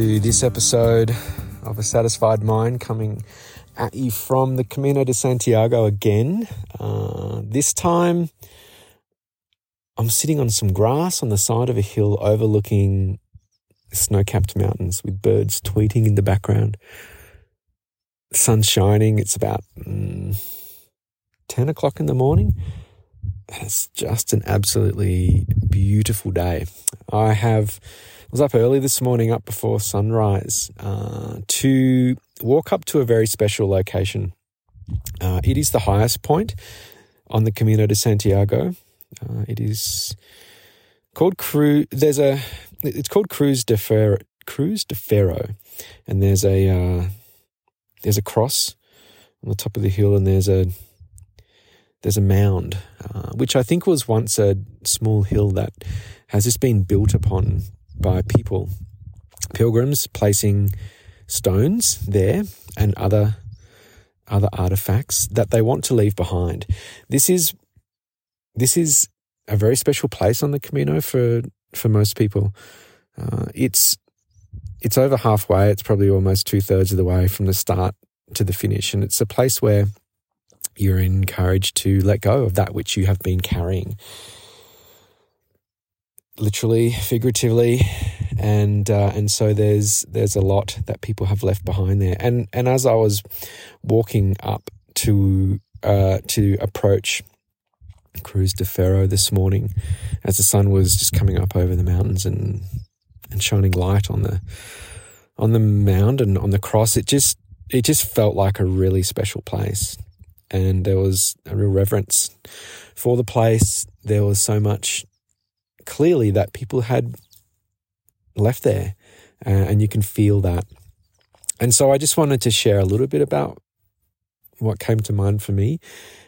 to this episode of A Satisfied Mind, coming at you from the Camino de Santiago again. This time, I'm sitting on some grass on the side of a hill overlooking snow-capped mountains with birds tweeting in the background. The sun's shining. It's about 10 o'clock in the morning. And it's just an absolutely beautiful day. I was up early this morning, up before sunrise, to walk up to a very special location. It is the highest point on the Camino de Santiago. It is called Cruz de Ferro, and there's a cross on the top of the hill, and there's a mound, which I think was once a small hill that has just been built upon by pilgrims placing stones there and other artifacts that they want to leave behind. This is a very special place on the Camino for most people. It's over halfway. It's probably almost 2/3 of the way from the start to the finish, and it's a place where you're encouraged to let go of that which you have been carrying, literally, figuratively, and so there's a lot that people have left behind there. And as I was walking up to approach Cruz de Ferro this morning, as the sun was just coming up over the mountains and shining light on the mound and on the cross, it just felt like a really special place. And there was a real reverence for the place. There was so much clearly that people had left there, and you can feel that. And so I just wanted to share a little bit about what came to mind for me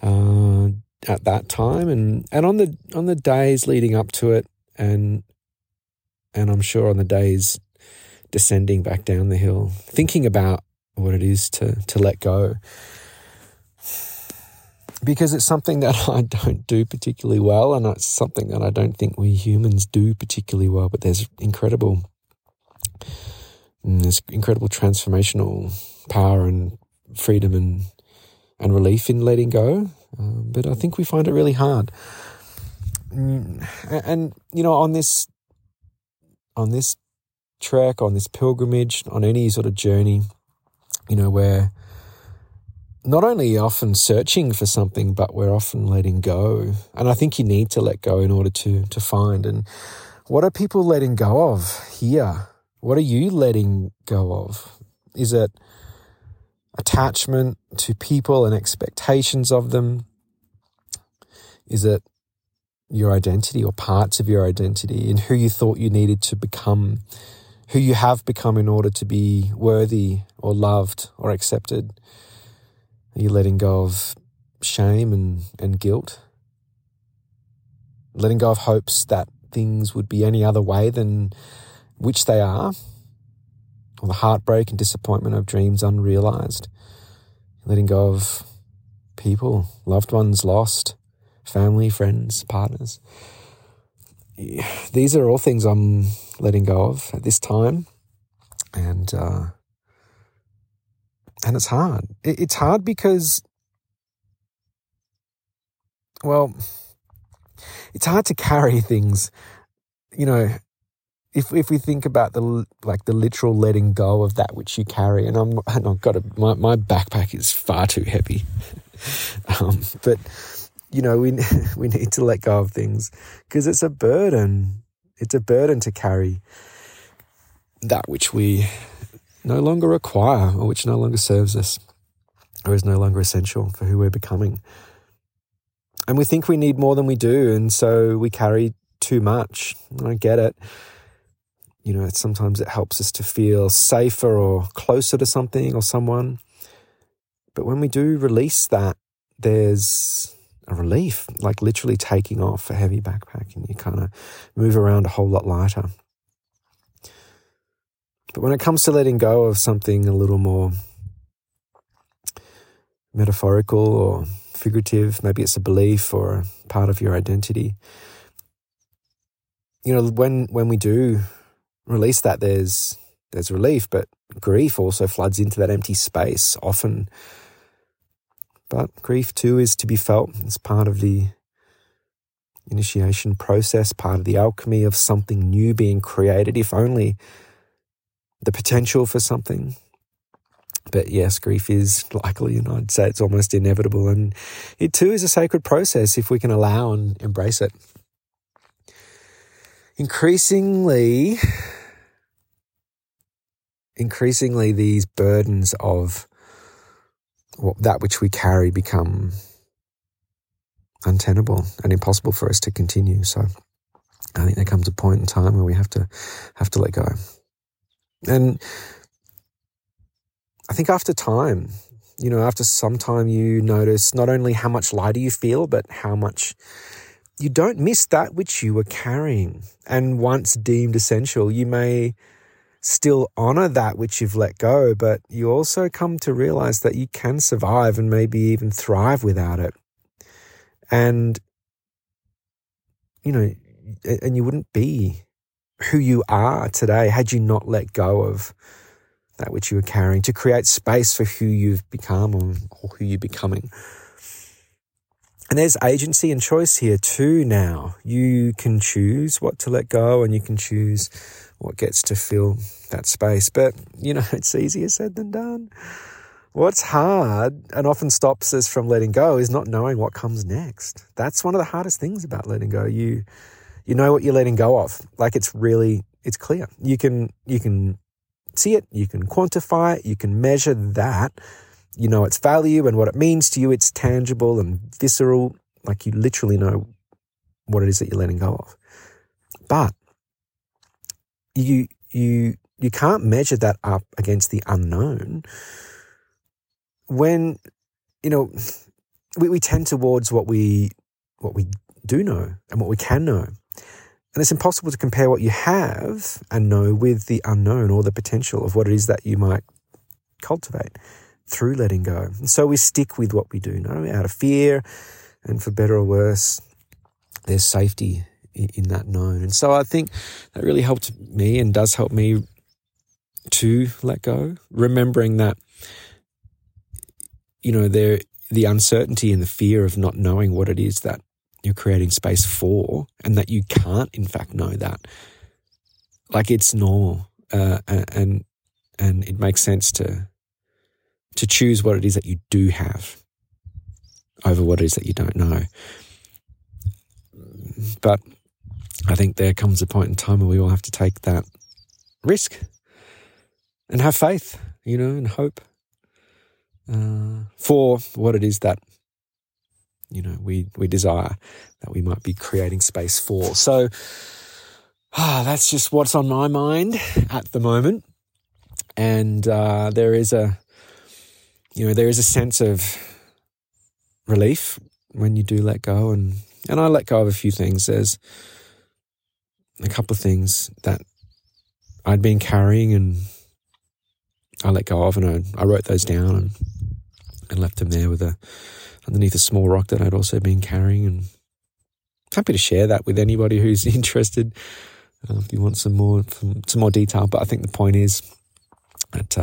at that time and on the days leading up to it, and I'm sure on the days descending back down the hill, thinking about what it is to let go. Because it's something that I don't do particularly well, and it's something that I don't think we humans do particularly well, but there's incredible transformational power and freedom and relief in letting go. But I think we find it really hard. And you know, on this trek, on this pilgrimage, on any sort of journey, you know, where not only often searching for something, but we're often letting go. And I think you need to let go in order to find. And what are people letting go of here? What are you letting go of? Is it attachment to people and expectations of them? Is it your identity or parts of your identity and who you thought you needed to become, who you have become in order to be worthy or loved or accepted? Are you letting go of shame and guilt? Letting go of hopes that things would be any other way than which they are? Or the heartbreak and disappointment of dreams unrealized? Letting go of people, loved ones lost, family, friends, partners. These are all things I'm letting go of at this time. And it's hard. It's hard because, well, it's hard to carry things. You know, if we think about the literal letting go of that which you carry, my backpack is far too heavy. But you know, we need to let go of things because it's a burden. It's a burden to carry that which we no longer require, or which no longer serves us, or is no longer essential for who we're becoming. And we think we need more than we do, and so we carry too much. I get it. You know, sometimes it helps us to feel safer or closer to something or someone. But when we do release that, there's a relief, like literally taking off a heavy backpack, and you kind of move around a whole lot lighter. But when it comes to letting go of something a little more metaphorical or figurative, maybe it's a belief or a part of your identity, you know, when we do release that, there's there's relief, but grief also floods into that empty space often. But grief too is to be felt. It's part of the initiation process, part of the alchemy of something new being created, if only the potential for something. But yes, grief is likely, and I'd say it's almost inevitable. And it too is a sacred process if we can allow and embrace it. Increasingly, these burdens of that which we carry become untenable and impossible for us to continue. So I think there comes a point in time where we have to let go. And I think after time, after some time, you notice not only how much lighter you feel, but how much you don't miss that which you were carrying. And once deemed essential, you may still honor that which you've let go, but you also come to realize that you can survive and maybe even thrive without it. And, and you wouldn't be who you are today had you not let go of that which you were carrying, to create space for who you've become or who you're becoming. And there's agency and choice here too now. You can choose what to let go, and you can choose what gets to fill that space. But, it's easier said than done. What's hard and often stops us from letting go is not knowing what comes next. That's one of the hardest things about letting go. You know what you're letting go of. Like it's clear. You can see it, you can quantify it, you can measure that. You know its value and what it means to you. It's tangible and visceral. Like you literally know what it is that you're letting go of. But you can't measure that up against the unknown. When, we tend towards what we do know and what we can know. And it's impossible to compare what you have and know with the unknown or the potential of what it is that you might cultivate through letting go. And so we stick with what we do know out of fear, and for better or worse, there's safety in that known. And so I think that really helped me and does help me to let go, remembering that the uncertainty and the fear of not knowing what it is that you're creating space for, and that you can't, in fact, know that. Like it's normal, and it makes sense to choose what it is that you do have over what it is that you don't know. But I think there comes a point in time where we all have to take that risk and have faith, and hope. For what it is that, we desire that we might be creating space for. So that's just what's on my mind at the moment. And there is a sense of relief when you do let go. And I let go of a few things. There's a couple of things that I'd been carrying and I let go of, and I wrote those down and left them there underneath a small rock that I'd also been carrying, and happy to share that with anybody who's interested if you want some more detail. But I think the point is that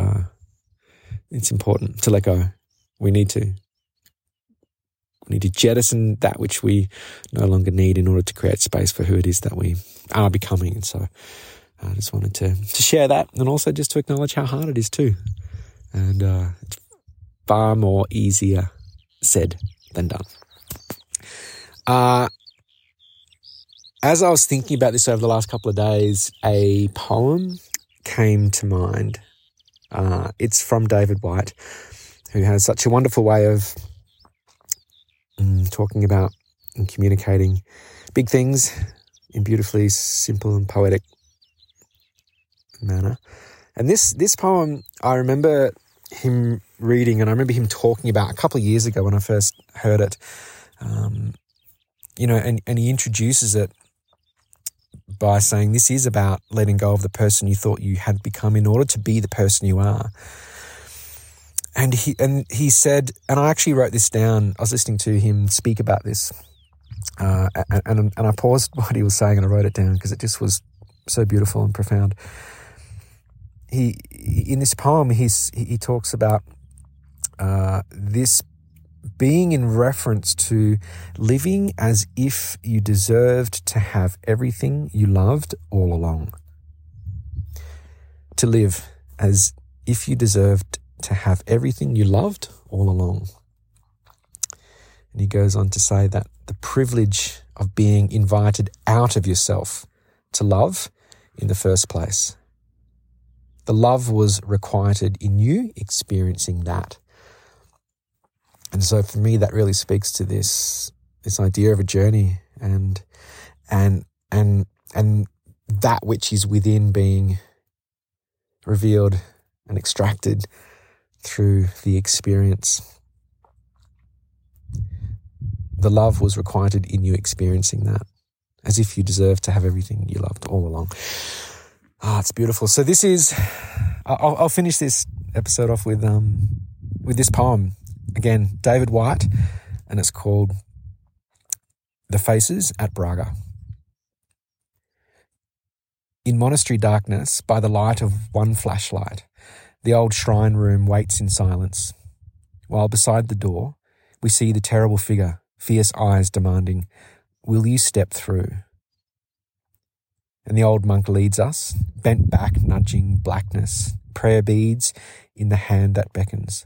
it's important to let go. We need to jettison that which we no longer need in order to create space for who it is that we are becoming. And so I just wanted to share that, and also just to acknowledge how hard it is too. And it's far more easier said than done. As I was thinking about this over the last couple of days, a poem came to mind. It's from David Whyte, who has such a wonderful way of talking about and communicating big things in beautifully simple and poetic manner. And this poem, I remember him reading, and I remember him talking about a couple of years ago when I first heard it, and he introduces it by saying, this is about letting go of the person you thought you had become in order to be the person you are. And he said, and I actually wrote this down, I was listening to him speak about this, and I paused what he was saying and I wrote it down because it just was so beautiful and profound. he in this poem he talks about this being in reference to living as if you deserved to have everything you loved all along. To live as if you deserved to have everything you loved all along. And he goes on to say that the privilege of being invited out of yourself to love in the first place. The love was requited in you experiencing that. And so for me, that really speaks to this idea of a journey and that which is within being revealed and extracted through the experience. The love was requited in you experiencing that, as if you deserved to have everything you loved all along. Ah, it's beautiful. So this is, I'll finish this episode off with this poem. Again, David Whyte, and it's called The Faces at Braga. In monastery darkness, by the light of one flashlight, the old shrine room waits in silence, while beside the door we see the terrible figure, fierce eyes demanding, "Will you step through?" And the old monk leads us, bent back, nudging blackness, prayer beads in the hand that beckons.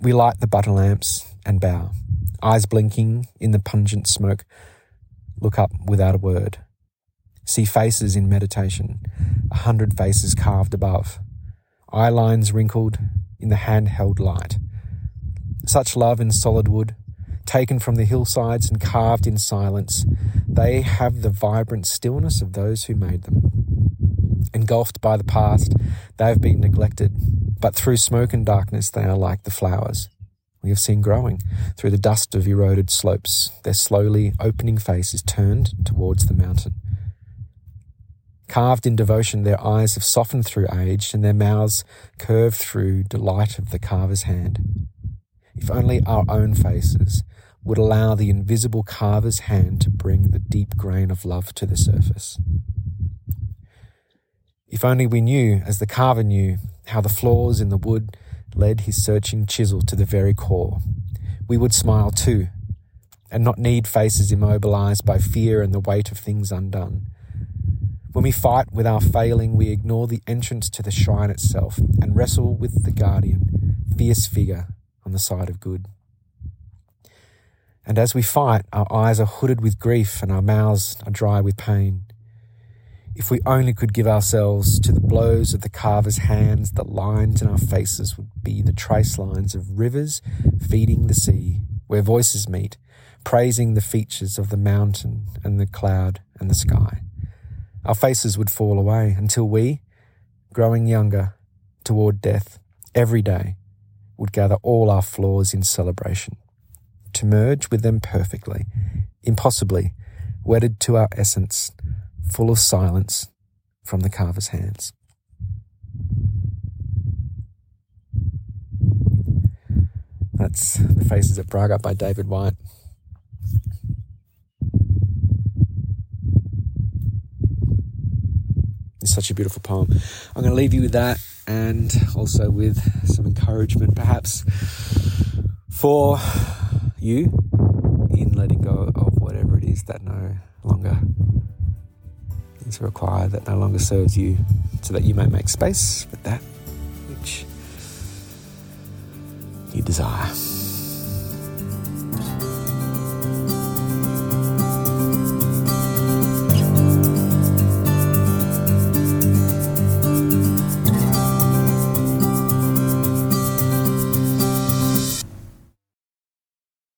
We light the butter lamps and bow, eyes blinking in the pungent smoke, look up without a word. See faces in meditation, 100 faces carved above, eye lines wrinkled in the handheld light. Such love in solid wood, taken from the hillsides and carved in silence, they have the vibrant stillness of those who made them. Engulfed by the past, they have been neglected, but through smoke and darkness they are like the flowers we have seen growing. Through the dust of eroded slopes, their slowly opening face is turned towards the mountain. Carved in devotion, their eyes have softened through age and their mouths curved through delight of the carver's hand. If only our own faces would allow the invisible carver's hand to bring the deep grain of love to the surface. If only we knew, as the carver knew, how the flaws in the wood led his searching chisel to the very core, we would smile too, and not need faces immobilized by fear and the weight of things undone. When we fight with our failing, we ignore the entrance to the shrine itself and wrestle with the guardian, fierce figure on the side of good. And as we fight, our eyes are hooded with grief and our mouths are dry with pain. If we only could give ourselves to the blows of the carver's hands, the lines in our faces would be the trace lines of rivers feeding the sea, where voices meet, praising the features of the mountain and the cloud and the sky. Our faces would fall away until we, growing younger toward death every day, would gather all our flaws in celebration, to merge with them perfectly, impossibly, wedded to our essence, full of silence from the carver's hands. That's The Faces at Braga by David Whyte. It's such a beautiful poem. I'm going to leave you with that and also with some encouragement perhaps for you in letting go of whatever it is that no longer is required, that no longer serves you, so that you may make space for that which you desire.